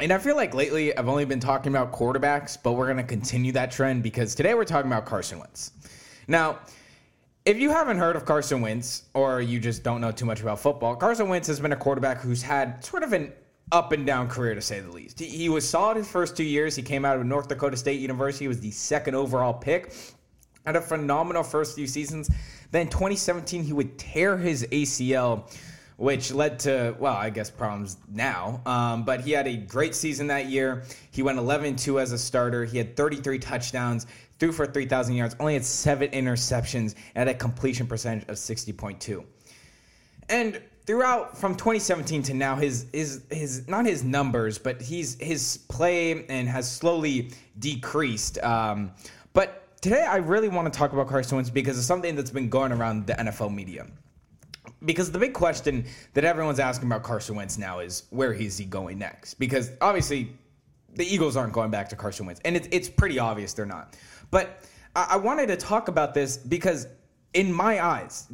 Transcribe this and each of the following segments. And I feel like lately I've only been talking about quarterbacks, but we're going to continue that trend because today we're talking about Carson Wentz. Now, if you haven't heard of Carson Wentz or you just don't know too much about football, Carson Wentz has been a quarterback who's had sort of an up and down career, to say the least. He was solid his first 2 years. He came out of North Dakota State University. He was the second overall pick. Had a phenomenal first few seasons. Then 2017, he would tear his ACL, which led to, well, I guess problems now. But he had a great season that year. He went 11-2 as a starter. He had 33 touchdowns, threw for 3,000 yards, only had 7 interceptions, and had a completion percentage of 60.2. And throughout from 2017 to now, his not his numbers, but his play and has slowly decreased. But today, I really want to talk about Carson Wentz because it's something that's been going around the NFL media. Because the big question that everyone's asking about Carson Wentz now is, where is he going next? Because obviously, the Eagles aren't going back to Carson Wentz, and it's pretty obvious they're not. But I wanted to talk about this because in my eyes,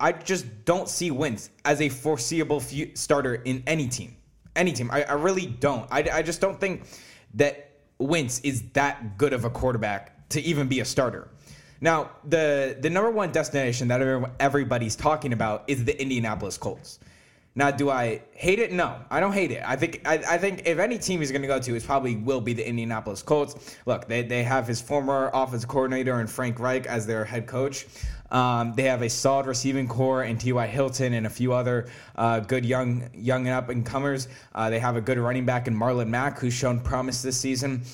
I just don't see Wentz as a foreseeable starter in any team. I really don't. I just don't think that Wentz is that good of a quarterback to even be a starter. Now, the number one destination that everybody's talking about is the Indianapolis Colts. Now, do I hate it? No, I don't hate it. I think if any team he's going to go to, it probably will be the Indianapolis Colts. Look, they have his former offensive coordinator and Frank Reich as their head coach. They have a solid receiving core and T.Y. Hilton and a few other good young and up-and-comers. They have a good running back in Marlon Mack, who's shown promise this season.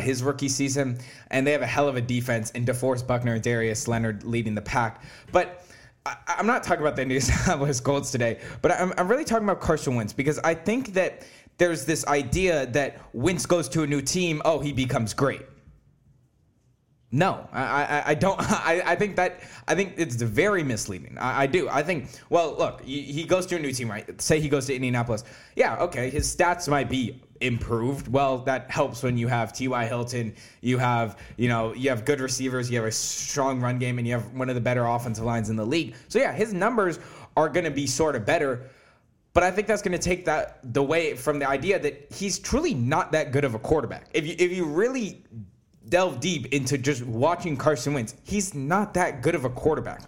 His rookie season, and they have a hell of a defense in DeForest Buckner and Darius Leonard leading the pack. But I'm not talking about the Indianapolis Colts today, but I'm really talking about Carson Wentz because I think that there's this idea that Wentz goes to a new team, oh, he becomes great. No, I don't. I think it's very misleading. I do. I think, well, look, he goes to a new team, right? Say he goes to Indianapolis. Yeah, okay, his stats might be improved. Well, that helps when you have T.Y. Hilton, you have good receivers, you have a strong run game, and you have one of the better offensive lines in the league. So yeah, his numbers are going to be sort of better, but I think that's going to take that the way from the idea that he's truly not that good of a quarterback. If you really delve deep into just watching Carson Wentz, he's not that good of a quarterback.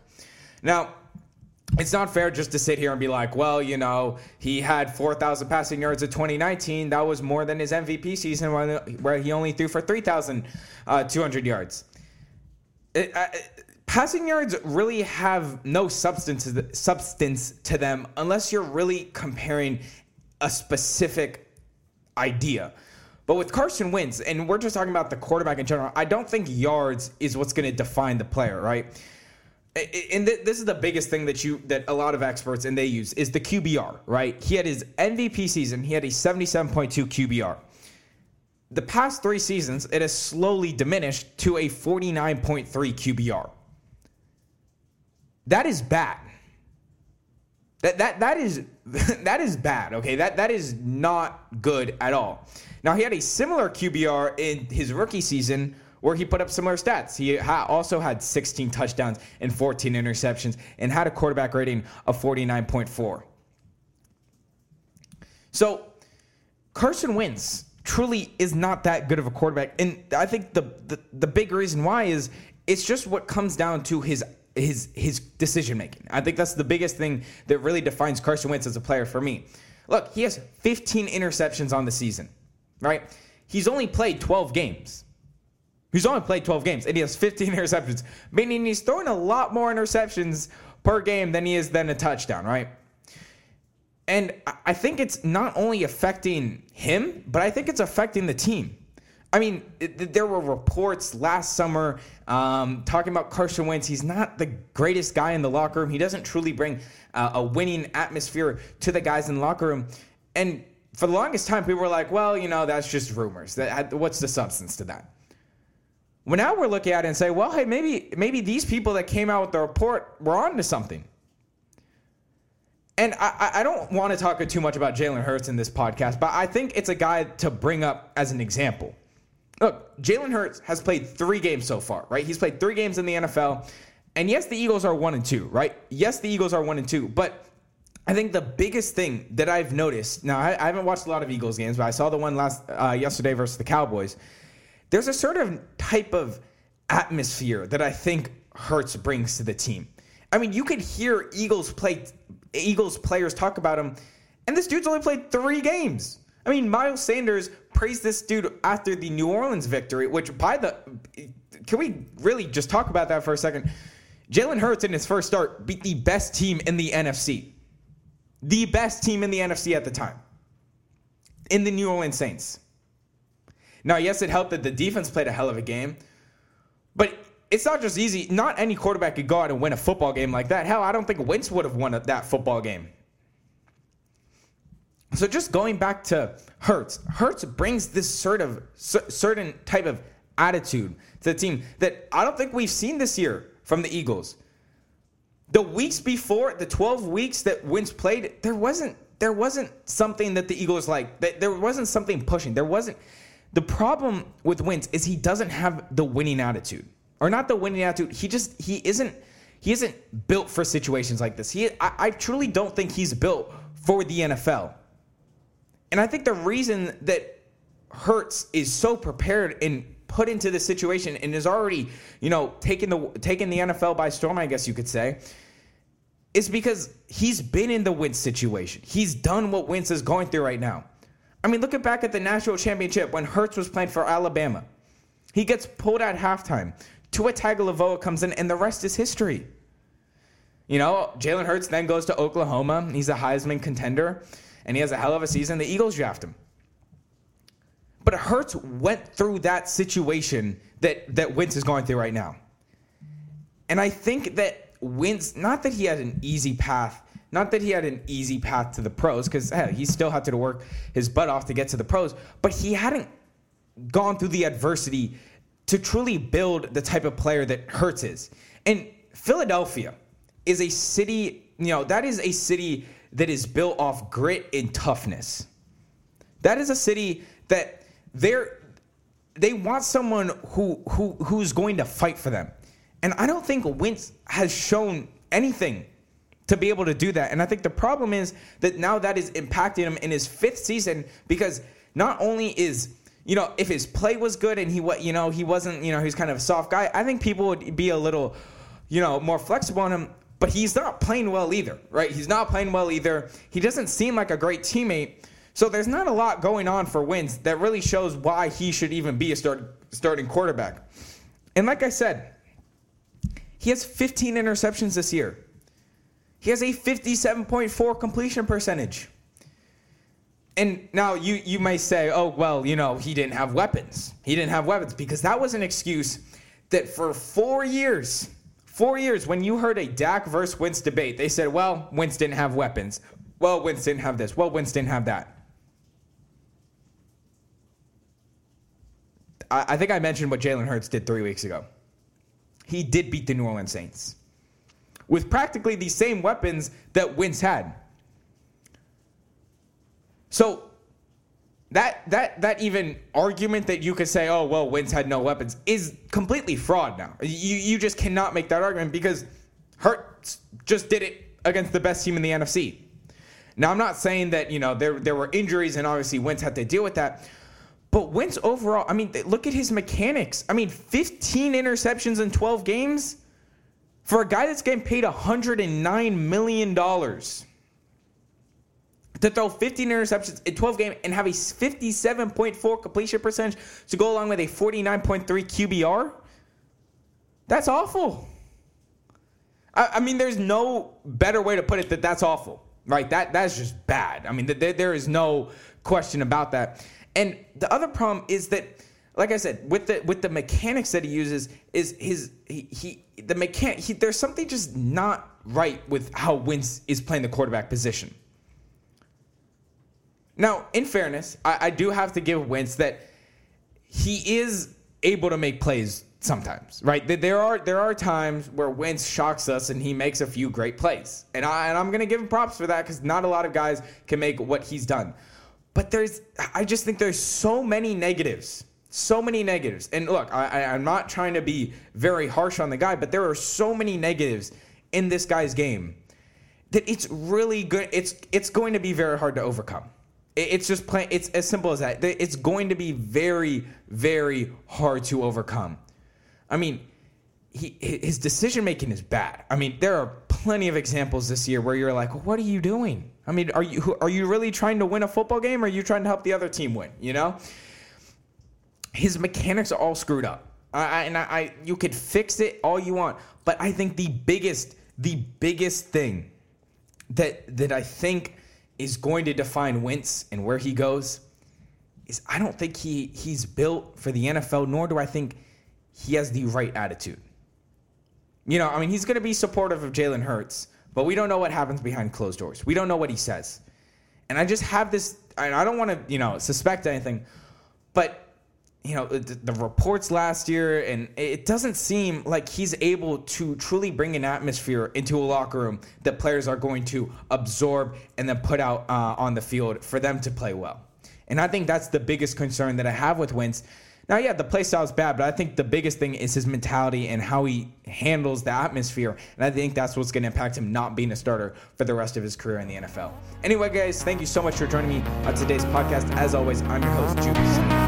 Now, it's not fair just to sit here and be like, well, you know, he had 4,000 passing yards in 2019. That was more than his MVP season where he only threw for 3,200 yards. Passing yards really have no substance to them unless you're really comparing a specific idea. But with Carson Wentz, and we're just talking about the quarterback in general, I don't think yards is what's going to define the player, right? And this is the biggest thing that a lot of experts, and they use, is the QBR, right? He had his MVP season. He had a 77.2 QBR. The past 3 seasons, it has slowly diminished to a 49.3 QBR. That is bad. That is bad, okay? That is not good at all. Now, he had a similar QBR in his rookie season where he put up similar stats. He also had 16 touchdowns and 14 interceptions and had a quarterback rating of 49.4. So Carson Wentz truly is not that good of a quarterback. And I think the big reason why is it's just what comes down to his decision making. I think that's the biggest thing that really defines Carson Wentz as a player for me. Look, he has 15 interceptions on the season. Right? He's only played 12 games. And he has 15 interceptions. Meaning he's throwing a lot more interceptions per game than he is than a touchdown, right? And I think it's not only affecting him, but I think it's affecting the team. I mean, there were reports last summer talking about Carson Wentz. He's not the greatest guy in the locker room. He doesn't truly bring a winning atmosphere to the guys in the locker room. And for the longest time, people were like, well, you know, that's just rumors. What's the substance to that? Well, now we're looking at it and say, well, hey, maybe these people that came out with the report were onto something. And I don't want to talk too much about Jalen Hurts in this podcast, but I think it's a guy to bring up as an example. Look, Jalen Hurts has played 3 games so far, right? He's played 3 games in the NFL. And yes, the Eagles are 1-2, right? But I think the biggest thing that I've noticed, now I haven't watched a lot of Eagles games, but I saw the one yesterday versus the Cowboys. There's a certain type of atmosphere that I think Hurts brings to the team. I mean, you could hear Eagles players talk about him, and this dude's only played 3 games. I mean, Miles Sanders praised this dude after the New Orleans victory, which can we really just talk about that for a second? Jalen Hurts in his first start beat the best team in the NFC. The best team in the NFC at the time. In the New Orleans Saints. Now, yes, it helped that the defense played a hell of a game. But it's not just easy. Not any quarterback could go out and win a football game like that. Hell, I don't think Wentz would have won that football game. So just going back to Hurts. Hurts brings this certain type of attitude to the team that I don't think we've seen this year from the Eagles. The weeks before, the 12 weeks that Wentz played, there wasn't something that the Eagles like. There wasn't something pushing. There wasn't. The problem with Wentz is he doesn't have the winning attitude. Or not the winning attitude. He isn't built for situations like this. I truly don't think he's built for the NFL. And I think the reason that Hurts is so prepared and put into this situation and is already, taking the NFL by storm, I guess you could say, is because he's been in the Wentz situation. He's done what Wentz is going through right now. I mean, looking back at the national championship when Hurts was playing for Alabama, he gets pulled at halftime. Tua Tagovailoa comes in, and the rest is history. Jalen Hurts then goes to Oklahoma. He's a Heisman contender, and he has a hell of a season. The Eagles draft him. But Hurts went through that situation that Wentz is going through right now. And I think that Wentz, not that he had an easy path to the pros, because he still had to work his butt off to get to the pros, but he hadn't gone through the adversity to truly build the type of player that Hurts is. And Philadelphia is a city, that is a city that is built off grit and toughness. That is a city that they want someone who's going to fight for them. And I don't think Wentz has shown anything to be able to do that. And I think the problem is that now that is impacting him in his 5th season, because not only is, if his play was good and he wasn't, he's kind of a soft guy, I think people would be a little, more flexible on him. But he's not playing well either, right? He's not playing well either. He doesn't seem like a great teammate. So there's not a lot going on for Wentz that really shows why he should even be a starting quarterback. And like I said, he has 15 interceptions this year. He has a 57.4 completion percentage. And now you may say, oh, well, he didn't have weapons. He didn't have weapons, because that was an excuse that for 4 years, when you heard a Dak versus Wentz debate, they said, well, Wentz didn't have weapons. Well, Wentz didn't have this. Well, Wentz didn't have that. I think I mentioned what Jalen Hurts did 3 weeks ago. He did beat the New Orleans Saints with practically the same weapons that Wentz had. So that even argument that you could say, oh, well, Wentz had no weapons, is completely fraud now. You just cannot make that argument, because Hurts just did it against the best team in the NFC. Now, I'm not saying that, there were injuries and obviously Wentz had to deal with that. But Wentz overall, I mean, look at his mechanics. I mean, 15 interceptions in 12 games. For a guy that's getting paid $109 million to throw 15 interceptions in 12 games and have a 57.4 completion percentage to go along with a 49.3 QBR, that's awful. I mean, there's no better way to put it that that's awful, right? That's just bad. I mean, there is no question about that. And the other problem is that, like I said, with the mechanics that he uses, is his there's something just not right with how Wentz is playing the quarterback position. Now, in fairness, I do have to give Wentz that he is able to make plays sometimes, right? There are times where Wentz shocks us and he makes a few great plays, and I'm gonna give him props for that, because not a lot of guys can make what he's done. But I just think there's so many negatives. So many negatives. And look, I'm not trying to be very harsh on the guy, but there are so many negatives in this guy's game that it's really good. It's going to be very hard to overcome. It's just plain. It's as simple as that. It's going to be very, very hard to overcome. I mean, his decision making is bad. I mean, there are plenty of examples this year where you're like, "What are you doing? I mean, are you really trying to win a football game, or are you trying to help the other team win?" You know, his mechanics are all screwed up, you could fix it all you want, but I think the biggest thing that I think is going to define Wentz and where he goes is I don't think he's built for the NFL, nor do I think he has the right attitude. You know, I mean, he's going to be supportive of Jalen Hurts, but we don't know what happens behind closed doors. We don't know what he says. And I just have this, and I don't want to, you know, suspect anything, but, you know, the reports last year, and it doesn't seem like he's able to truly bring an atmosphere into a locker room that players are going to absorb and then put out on the field for them to play well. And I think that's the biggest concern that I have with Wentz. Now, yeah, the play style is bad, but I think the biggest thing is his mentality and how he handles the atmosphere. And I think that's what's going to impact him not being a starter for the rest of his career in the NFL. Anyway, guys, thank you so much for joining me on today's podcast. As always, I'm your host, Jude.